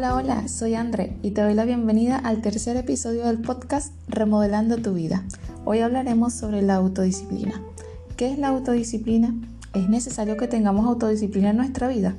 Hola, soy André y te doy la bienvenida al tercer episodio del podcast Remodelando tu Vida. Hoy hablaremos sobre la autodisciplina. ¿Qué es la autodisciplina? ¿Es necesario que tengamos autodisciplina en nuestra vida?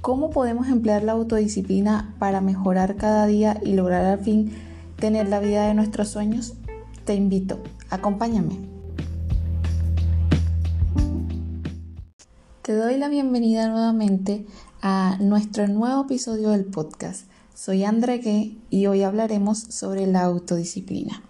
¿Cómo podemos emplear la autodisciplina para mejorar cada día y lograr al fin tener la vida de nuestros sueños? Te invito, acompáñame. Te doy la bienvenida nuevamente a nuestro nuevo episodio del podcast. Soy André Gue y hoy hablaremos sobre la autodisciplina.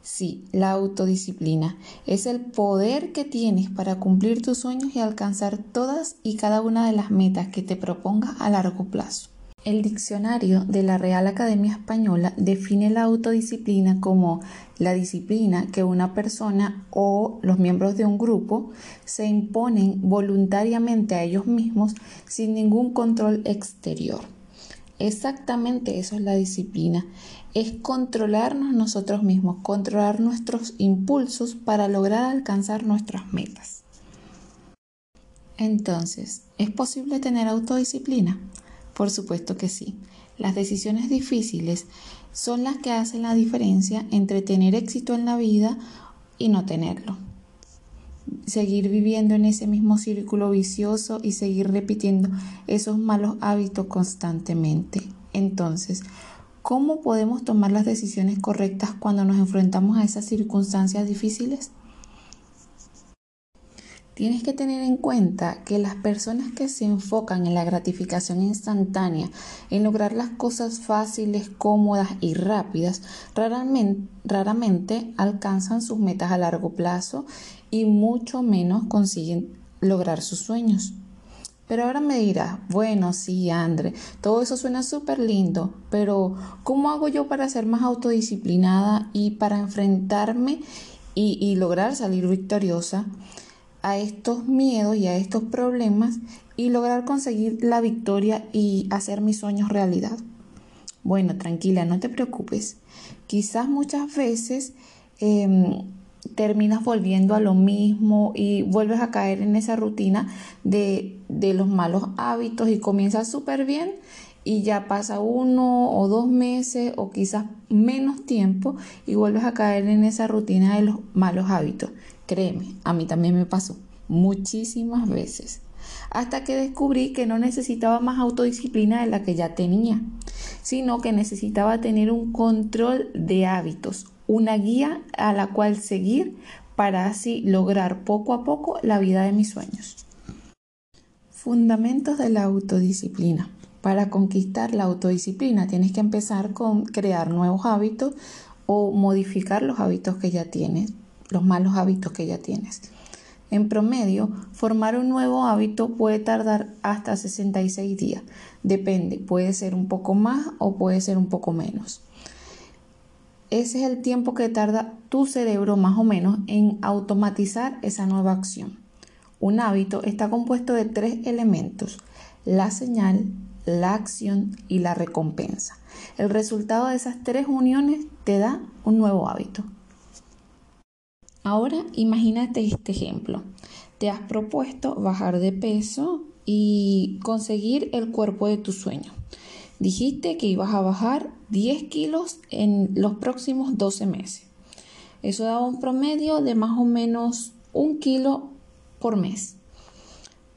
Sí, la autodisciplina es el poder que tienes para cumplir tus sueños y alcanzar todas y cada una de las metas que te propongas a largo plazo. El diccionario de la Real Academia Española define la autodisciplina como la disciplina que una persona o los miembros de un grupo se imponen voluntariamente a ellos mismos sin ningún control exterior. Exactamente eso es la disciplina, es controlarnos nosotros mismos, controlar nuestros impulsos para lograr alcanzar nuestras metas. Entonces, ¿es posible tener autodisciplina? Por supuesto que sí. Las decisiones difíciles son las que hacen la diferencia entre tener éxito en la vida y no tenerlo. Seguir viviendo en ese mismo círculo vicioso y seguir repitiendo esos malos hábitos constantemente. Entonces, ¿cómo podemos tomar las decisiones correctas cuando nos enfrentamos a esas circunstancias difíciles? Tienes que tener en cuenta que las personas que se enfocan en la gratificación instantánea, en lograr las cosas fáciles, cómodas y rápidas, raramente alcanzan sus metas a largo plazo y mucho menos consiguen lograr sus sueños. Pero ahora me dirás, bueno, sí, André, todo eso suena súper lindo, pero ¿cómo hago yo para ser más autodisciplinada y para enfrentarme y lograr salir victoriosa a estos miedos y a estos problemas y lograr conseguir la victoria y hacer mis sueños realidad? Bueno, tranquila, no te preocupes. Quizás muchas veces terminas volviendo a lo mismo y vuelves a caer en esa rutina de los malos hábitos y comienzas súper bien y ya pasa 1 o 2 meses o quizás menos tiempo y vuelves a caer en esa rutina de los malos hábitos. Créeme, a mí también me pasó muchísimas veces, hasta que descubrí que no necesitaba más autodisciplina de la que ya tenía, sino que necesitaba tener un control de hábitos, una guía a la cual seguir para así lograr poco a poco la vida de mis sueños. Fundamentos de la autodisciplina. Para conquistar la autodisciplina tienes que empezar con crear nuevos hábitos o modificar los hábitos que ya tienes. Los malos hábitos que ya tienes. En promedio, formar un nuevo hábito puede tardar hasta 66 días. Depende, puede ser un poco más o puede ser un poco menos. Ese es el tiempo que tarda tu cerebro más o menos en automatizar esa nueva acción. Un hábito está compuesto de 3 elementos: la señal, la acción y la recompensa. El resultado de esas 3 uniones te da un nuevo hábito. Ahora imagínate este ejemplo. Te has propuesto bajar de peso y conseguir el cuerpo de tus sueños. Dijiste que ibas a bajar 10 kilos en los próximos 12 meses. Eso daba un promedio de más o menos 1 kilo por mes,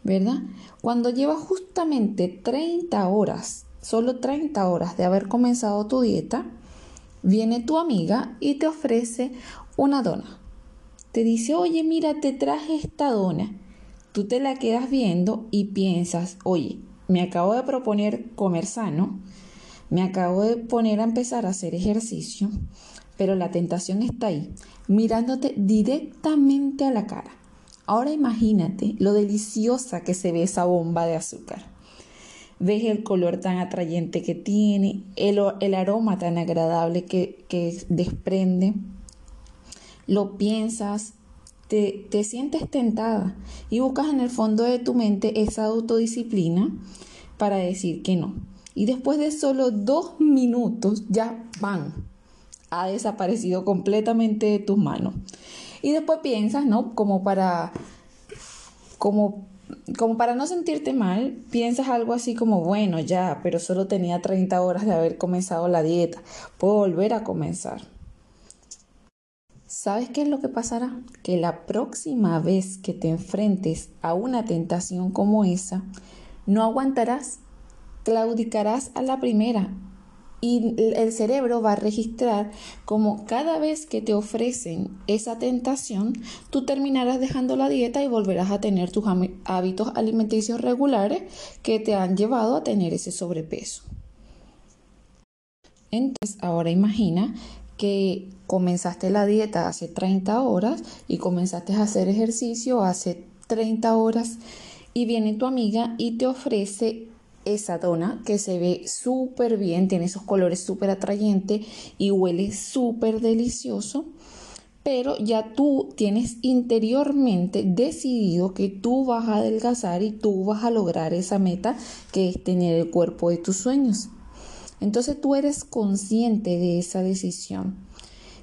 ¿verdad? Cuando llevas justamente 30 horas, solo 30 horas de haber comenzado tu dieta, viene tu amiga y te ofrece una dona. Te dice, oye, mira, te traje esta dona. Tú te la quedas viendo y piensas, oye, me acabo de proponer comer sano, me acabo de poner a empezar a hacer ejercicio, pero la tentación está ahí, mirándote directamente a la cara. Ahora imagínate lo deliciosa que se ve esa bomba de azúcar. Ves el color tan atrayente que tiene, el aroma tan agradable que desprende. Lo piensas, te sientes tentada y buscas en el fondo de tu mente esa autodisciplina para decir que no. Y después de solo 2 minutos ya ¡bam!, ha desaparecido completamente de tus manos. Y después piensas, ¿no? Como como para no sentirte mal, piensas algo así como, bueno, ya, pero solo tenía 30 horas de haber comenzado la dieta, puedo volver a comenzar. ¿Sabes qué es lo que pasará? Que la próxima vez que te enfrentes a una tentación como esa, no aguantarás, claudicarás a la primera. Y el cerebro va a registrar como cada vez que te ofrecen esa tentación, tú terminarás dejando la dieta y volverás a tener tus hábitos alimenticios regulares que te han llevado a tener ese sobrepeso. Entonces, ahora imagina que comenzaste la dieta hace 30 horas y comenzaste a hacer ejercicio hace 30 horas y viene tu amiga y te ofrece esa dona que se ve súper bien, tiene esos colores súper atrayentes y huele súper delicioso, pero ya tú tienes interiormente decidido que tú vas a adelgazar y tú vas a lograr esa meta que es tener el cuerpo de tus sueños. Entonces tú eres consciente de esa decisión.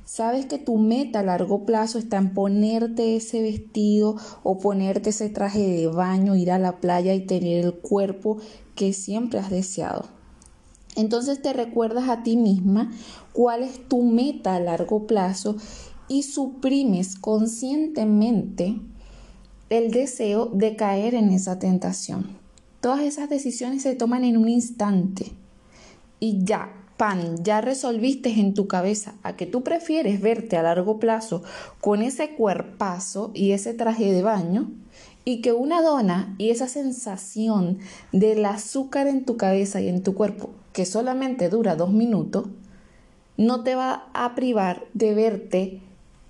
Sabes que tu meta a largo plazo está en ponerte ese vestido o ponerte ese traje de baño, ir a la playa y tener el cuerpo que siempre has deseado. Entonces te recuerdas a ti misma cuál es tu meta a largo plazo y suprimes conscientemente el deseo de caer en esa tentación. Todas esas decisiones se toman en un instante y ya. Pan, ya resolviste en tu cabeza a que tú prefieres verte a largo plazo con ese cuerpazo y ese traje de baño y que una dona y esa sensación del azúcar en tu cabeza y en tu cuerpo que solamente dura 2 minutos no te va a privar de verte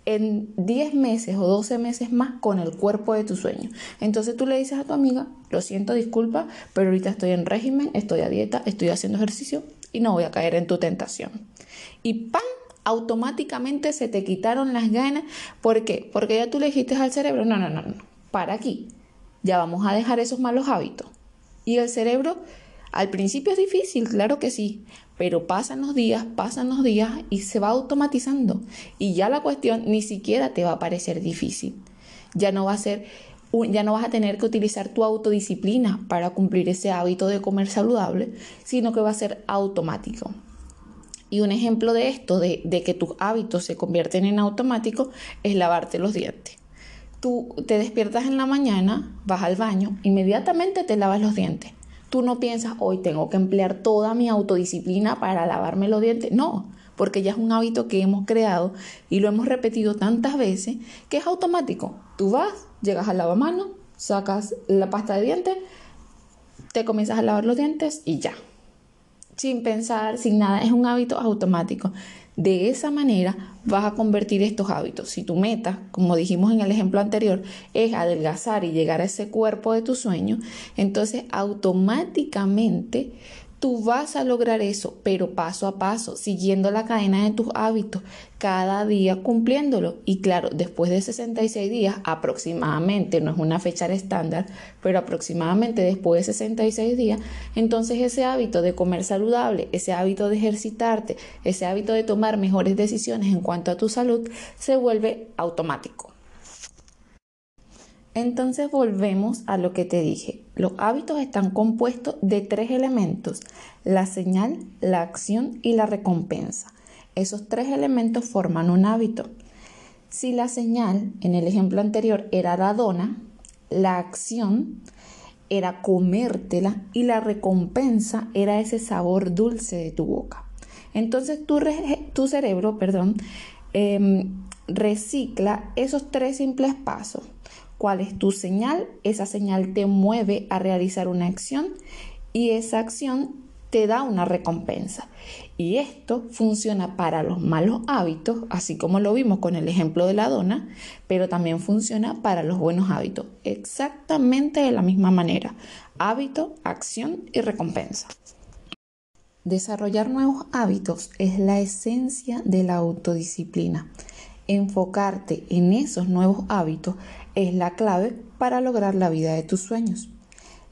en 10 meses o 12 meses más con el cuerpo de tu sueño. Entonces tú le dices a tu amiga, lo siento, disculpa, pero ahorita estoy en régimen, estoy a dieta, estoy haciendo ejercicio y no voy a caer en tu tentación. Y ¡pam! Automáticamente se te quitaron las ganas. ¿Por qué? Porque ya tú le dijiste al cerebro, no, para aquí. Ya vamos a dejar esos malos hábitos. Y el cerebro, al principio es difícil, claro que sí, pero pasan los días y se va automatizando. Y ya la cuestión ni siquiera te va a parecer difícil. Ya no vas a tener que utilizar tu autodisciplina para cumplir ese hábito de comer saludable, sino que va a ser automático. Y un ejemplo de esto, de que tus hábitos se convierten en automático, es lavarte los dientes. Tú te despiertas en la mañana, vas al baño, inmediatamente te lavas los dientes. Tú no piensas, hoy tengo que emplear toda mi autodisciplina para lavarme los dientes. No, porque ya es un hábito que hemos creado y lo hemos repetido tantas veces que es automático. Tú vas, llegas al lavamanos, sacas la pasta de dientes, te comienzas a lavar los dientes y ya. Sin pensar, sin nada, es un hábito automático. De esa manera vas a convertir estos hábitos. Si tu meta, como dijimos en el ejemplo anterior, es adelgazar y llegar a ese cuerpo de tu sueño, entonces automáticamente tú vas a lograr eso, pero paso a paso, siguiendo la cadena de tus hábitos, cada día cumpliéndolo. Y claro, después de 66 días aproximadamente, no es una fecha estándar, pero aproximadamente después de 66 días, entonces ese hábito de comer saludable, ese hábito de ejercitarte, ese hábito de tomar mejores decisiones en cuanto a tu salud, se vuelve automático. Entonces volvemos a lo que te dije. Los hábitos están compuestos de 3 elementos: la señal, la acción y la recompensa. Esos 3 elementos forman un hábito. Si la señal, en el ejemplo anterior, era la dona, la acción era comértela y la recompensa era ese sabor dulce de tu boca. Entonces tu cerebro recicla esos 3 simples pasos. ¿Cuál es tu señal? Esa señal te mueve a realizar una acción y esa acción te da una recompensa. Y esto funciona para los malos hábitos, así como lo vimos con el ejemplo de la dona, pero también funciona para los buenos hábitos, exactamente de la misma manera. Hábito, acción y recompensa. Desarrollar nuevos hábitos es la esencia de la autodisciplina. Enfocarte en esos nuevos hábitos es la clave para lograr la vida de tus sueños.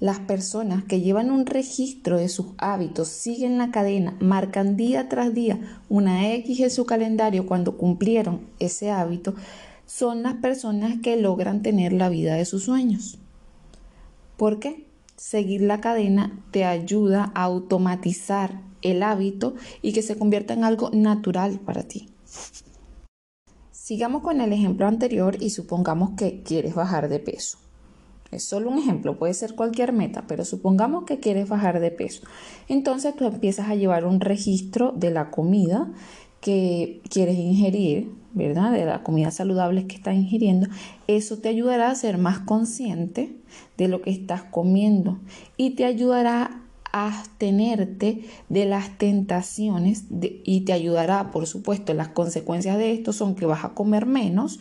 Las personas que llevan un registro de sus hábitos, siguen la cadena, marcan día tras día una X en su calendario cuando cumplieron ese hábito, son las personas que logran tener la vida de sus sueños. porque seguir la cadena te ayuda a automatizar el hábito y que se convierta en algo natural para ti. Sigamos con el ejemplo anterior y supongamos que quieres bajar de peso. Es solo un ejemplo, puede ser cualquier meta, pero supongamos que quieres bajar de peso. Entonces tú empiezas a llevar un registro de la comida que quieres ingerir, ¿verdad? De las comidas saludables que estás ingiriendo. Eso te ayudará a ser más consciente de lo que estás comiendo y te ayudará a abstenerte de las tentaciones y te ayudará, por supuesto, las consecuencias de esto son que vas a comer menos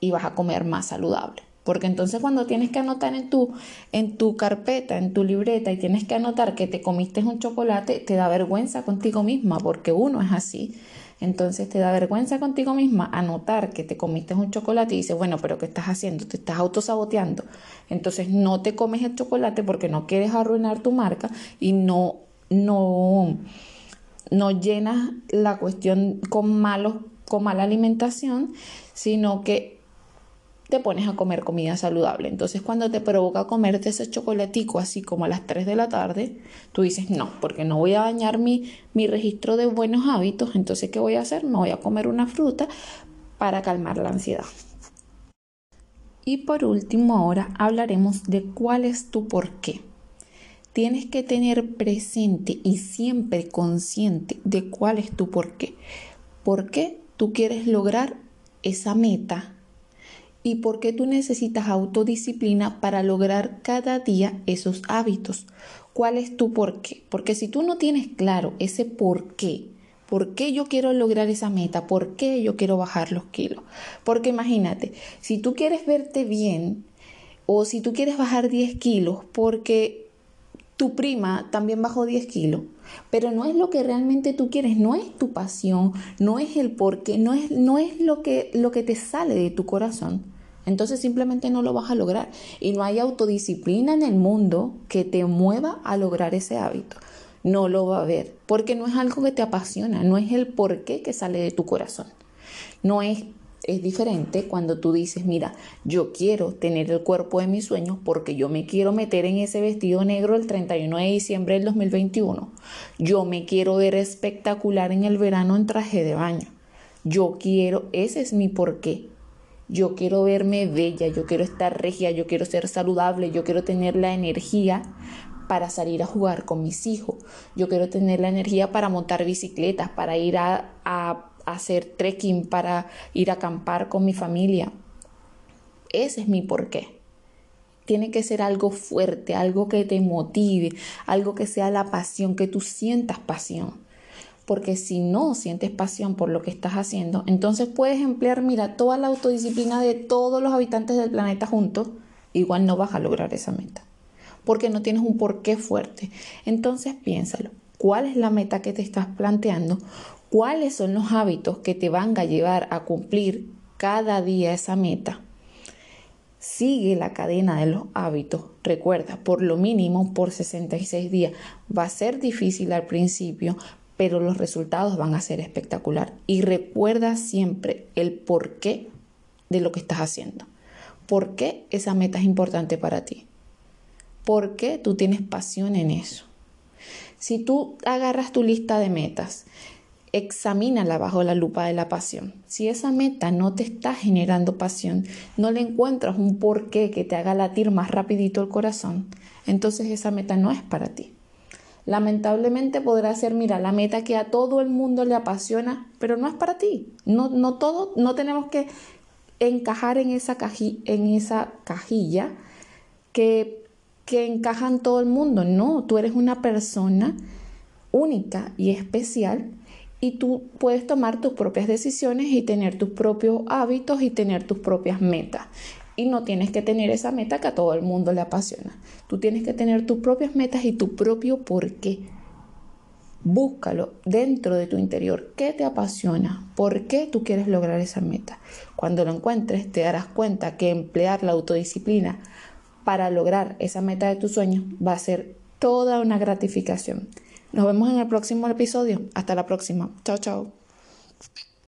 y vas a comer más saludable. Porque entonces cuando tienes que anotar en tu carpeta, en tu libreta, y tienes que anotar que te comiste un chocolate, te da vergüenza contigo misma, porque uno es así. Entonces te da vergüenza contigo misma anotar que te comiste un chocolate y dices, bueno, pero ¿qué estás haciendo? Te estás autosaboteando. Entonces no te comes el chocolate porque no quieres arruinar tu marca y no llenas la cuestión con mala alimentación, sino que te pones a comer comida saludable. Entonces cuando te provoca comerte ese chocolatico así como a las 3 de la tarde, tú dices no, porque no voy a dañar mi registro de buenos hábitos. Entonces, ¿qué voy a hacer? Me voy a comer una fruta para calmar la ansiedad. Y por último, ahora hablaremos de cuál es tu porqué. Tienes que tener presente y siempre consciente de cuál es tu porqué. ¿Por qué tú quieres lograr esa meta? ¿Y por qué tú necesitas autodisciplina para lograr cada día esos hábitos? ¿Cuál es tu por qué? Porque si tú no tienes claro ese por qué yo quiero lograr esa meta, por qué yo quiero bajar los kilos. Porque imagínate, si tú quieres verte bien o si tú quieres bajar 10 kilos porque tu prima también bajó 10 kilos, pero no es lo que realmente tú quieres, no es tu pasión, no es el porqué, no es lo que te sale de tu corazón. Entonces simplemente no lo vas a lograr y no hay autodisciplina en el mundo que te mueva a lograr ese hábito. No lo va a haber porque no es algo que te apasiona, no es el porqué que sale de tu corazón. Es diferente cuando tú dices, mira, yo quiero tener el cuerpo de mis sueños porque yo me quiero meter en ese vestido negro el 31 de diciembre del 2021. Yo me quiero ver espectacular en el verano en traje de baño. Ese es mi porqué. Yo quiero verme bella, yo quiero estar regia, yo quiero ser saludable, yo quiero tener la energía para salir a jugar con mis hijos. Yo quiero tener la energía para montar bicicletas, para ir a hacer trekking, para ir a acampar con mi familia. Ese es mi porqué. Tiene que ser algo fuerte, algo que te motive, algo que sea la pasión, que tú sientas pasión. Porque si no sientes pasión por lo que estás haciendo, entonces puedes emplear, mira, toda la autodisciplina de todos los habitantes del planeta juntos, igual no vas a lograr esa meta. Porque no tienes un porqué fuerte. Entonces piénsalo, ¿cuál es la meta que te estás planteando? ¿Cuáles son los hábitos que te van a llevar a cumplir cada día esa meta? Sigue la cadena de los hábitos. Recuerda, por lo mínimo por 66 días. Va a ser difícil al principio, pero los resultados van a ser espectacular. Y recuerda siempre el porqué de lo que estás haciendo. ¿Por qué esa meta es importante para ti? ¿Por qué tú tienes pasión en eso? Si tú agarras tu lista de metas, examínala bajo la lupa de la pasión. Si esa meta no te está generando pasión, no le encuentras un porqué que te haga latir más rapidito el corazón, entonces esa meta no es para ti. Lamentablemente podrá ser, mira, la meta que a todo el mundo le apasiona, pero no es para ti. No tenemos que encajar en esa cajilla que encajan todo el mundo. No, tú eres una persona única y especial. Y tú puedes tomar tus propias decisiones y tener tus propios hábitos y tener tus propias metas. Y no tienes que tener esa meta que a todo el mundo le apasiona. Tú tienes que tener tus propias metas y tu propio porqué. Búscalo dentro de tu interior. ¿Qué te apasiona? ¿Por qué tú quieres lograr esa meta? Cuando lo encuentres, te darás cuenta que emplear la autodisciplina para lograr esa meta de tus sueños va a ser toda una gratificación. Nos vemos en el próximo episodio. Hasta la próxima. Chao, chao.